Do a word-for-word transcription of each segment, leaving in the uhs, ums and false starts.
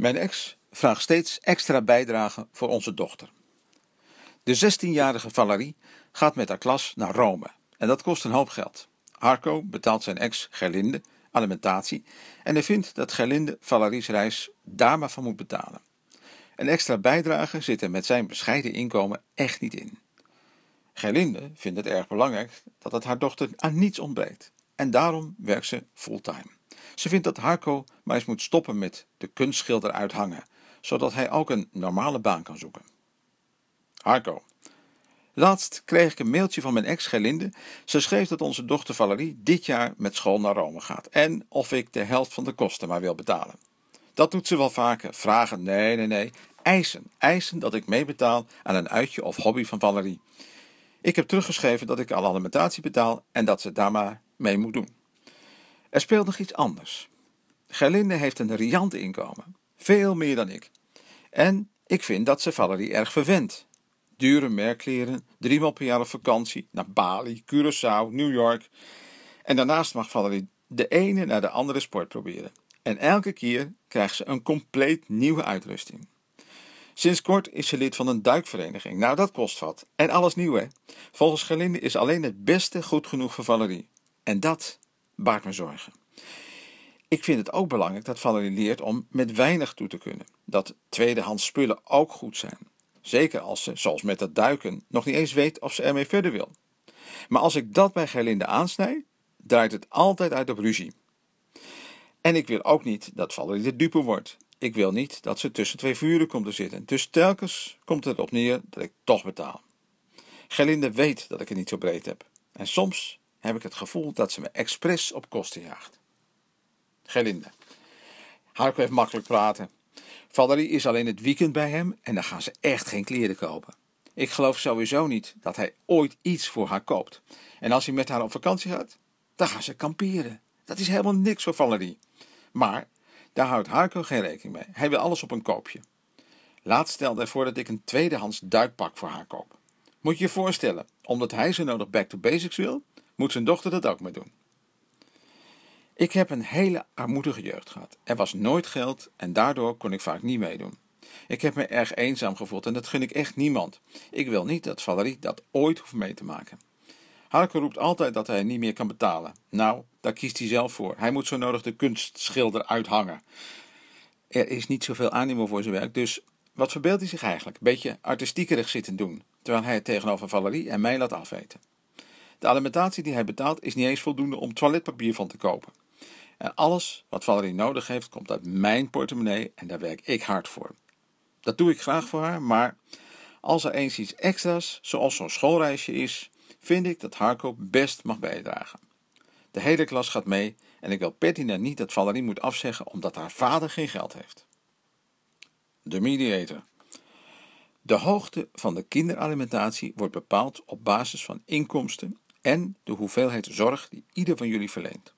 Mijn ex vraagt steeds extra bijdragen voor onze dochter. De zestienjarige Valerie gaat met haar klas naar Rome en dat kost een hoop geld. Harco betaalt zijn ex Gerlinde alimentatie en hij vindt dat Gerlinde Valerie's reis daar maar van moet betalen. Een extra bijdrage zit er met zijn bescheiden inkomen echt niet in. Gerlinde vindt het erg belangrijk dat het haar dochter aan niets ontbreekt en daarom werkt ze fulltime. Ze vindt dat Harco maar eens moet stoppen met de kunstschilder uithangen, zodat hij ook een normale baan kan zoeken. Harco. Laatst kreeg ik een mailtje van mijn ex Gerlinde. Ze schreef dat onze dochter Valerie dit jaar met school naar Rome gaat en of ik de helft van de kosten maar wil betalen. Dat doet ze wel vaker. Vragen, nee, nee, nee. Eisen, eisen dat ik meebetaal aan een uitje of hobby van Valerie. Ik heb teruggeschreven dat ik al alimentatie betaal en dat ze daar maar mee moet doen. Er speelt nog iets anders. Gerlinde heeft een riant inkomen. Veel meer dan ik. En ik vind dat ze Valerie erg verwendt. Dure merkkleren, drie maal per jaar op vakantie, naar Bali, Curaçao, New York. En daarnaast mag Valerie de ene naar de andere sport proberen. En elke keer krijgt ze een compleet nieuwe uitrusting. Sinds kort is ze lid van een duikvereniging. Nou, dat kost wat. En alles nieuw, hè? Volgens Gerlinde is alleen het beste goed genoeg voor Valerie. En dat baart me zorgen. Ik vind het ook belangrijk dat Valerie leert om met weinig toe te kunnen. Dat tweedehands spullen ook goed zijn. Zeker als ze, zoals met dat duiken, nog niet eens weet of ze ermee verder wil. Maar als ik dat bij Gerlinde aansnij, draait het altijd uit op ruzie. En ik wil ook niet dat Valerie de dupe wordt. Ik wil niet dat ze tussen twee vuren komt te zitten. Dus telkens komt het erop neer dat ik toch betaal. Gerlinde weet dat ik het niet zo breed heb. En soms heb ik het gevoel dat ze me expres op kosten jaagt. Gerlinde. Harco heeft makkelijk praten. Valerie is alleen het weekend bij hem en dan gaan ze echt geen kleren kopen. Ik geloof sowieso niet dat hij ooit iets voor haar koopt. En als hij met haar op vakantie gaat, dan gaan ze kamperen. Dat is helemaal niks voor Valerie. Maar daar houdt Harco geen rekening mee. Hij wil alles op een koopje. Laatst stelde hij voor dat ik een tweedehands duikpak voor haar koop. Moet je je voorstellen, omdat hij zo nodig back to basics wil, moet zijn dochter dat ook maar doen. Ik heb een hele armoedige jeugd gehad. Er was nooit geld en daardoor kon ik vaak niet meedoen. Ik heb me erg eenzaam gevoeld en dat gun ik echt niemand. Ik wil niet dat Valerie dat ooit hoeft mee te maken. Harco roept altijd dat hij niet meer kan betalen. Nou, daar kiest hij zelf voor. Hij moet zo nodig de kunstschilder uithangen. Er is niet zoveel animo voor zijn werk, dus wat verbeeldt hij zich eigenlijk? Een beetje artistiekerig zitten doen, terwijl hij het tegenover Valerie en mij laat afweten. De alimentatie die hij betaalt is niet eens voldoende om toiletpapier van te kopen. En alles wat Valerie nodig heeft, komt uit mijn portemonnee en daar werk ik hard voor. Dat doe ik graag voor haar, maar als er eens iets extra's, zoals zo'n schoolreisje is, vind ik dat Harco best mag bijdragen. De hele klas gaat mee en ik wil pertinent niet dat Valerie moet afzeggen omdat haar vader geen geld heeft. De mediator. De hoogte van de kinderalimentatie wordt bepaald op basis van inkomsten en de hoeveelheid zorg die ieder van jullie verleent.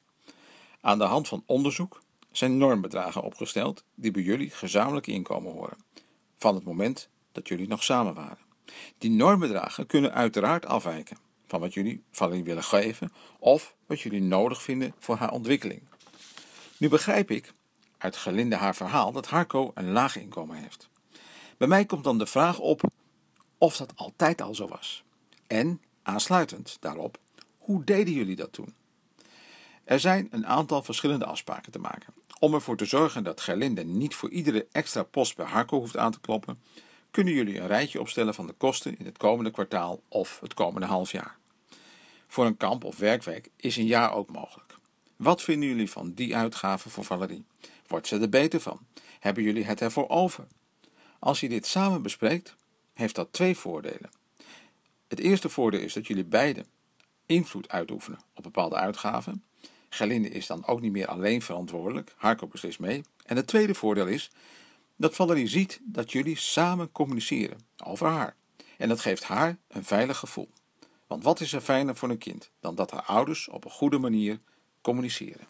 Aan de hand van onderzoek zijn normbedragen opgesteld die bij jullie gezamenlijk inkomen horen, van het moment dat jullie nog samen waren. Die normbedragen kunnen uiteraard afwijken van wat jullie Valerie willen geven of wat jullie nodig vinden voor haar ontwikkeling. Nu begrijp ik uit Gerlinde haar verhaal dat Harco een laag inkomen heeft. Bij mij komt dan de vraag op of dat altijd al zo was. En aansluitend daarop, hoe deden jullie dat toen? Er zijn een aantal verschillende afspraken te maken. Om ervoor te zorgen dat Gerlinde niet voor iedere extra post bij Harco hoeft aan te kloppen, kunnen jullie een rijtje opstellen van de kosten in het komende kwartaal of het komende halfjaar. Voor een kamp of werkweek is een jaar ook mogelijk. Wat vinden jullie van die uitgaven voor Valerie? Wordt ze er beter van? Hebben jullie het ervoor over? Als je dit samen bespreekt, heeft dat twee voordelen. Het eerste voordeel is dat jullie beiden invloed uitoefenen op bepaalde uitgaven. Gerlinde is dan ook niet meer alleen verantwoordelijk, Harco beslist mee. En het tweede voordeel is dat Valerie ziet dat jullie samen communiceren over haar. En dat geeft haar een veilig gevoel. Want wat is er fijner voor een kind dan dat haar ouders op een goede manier communiceren?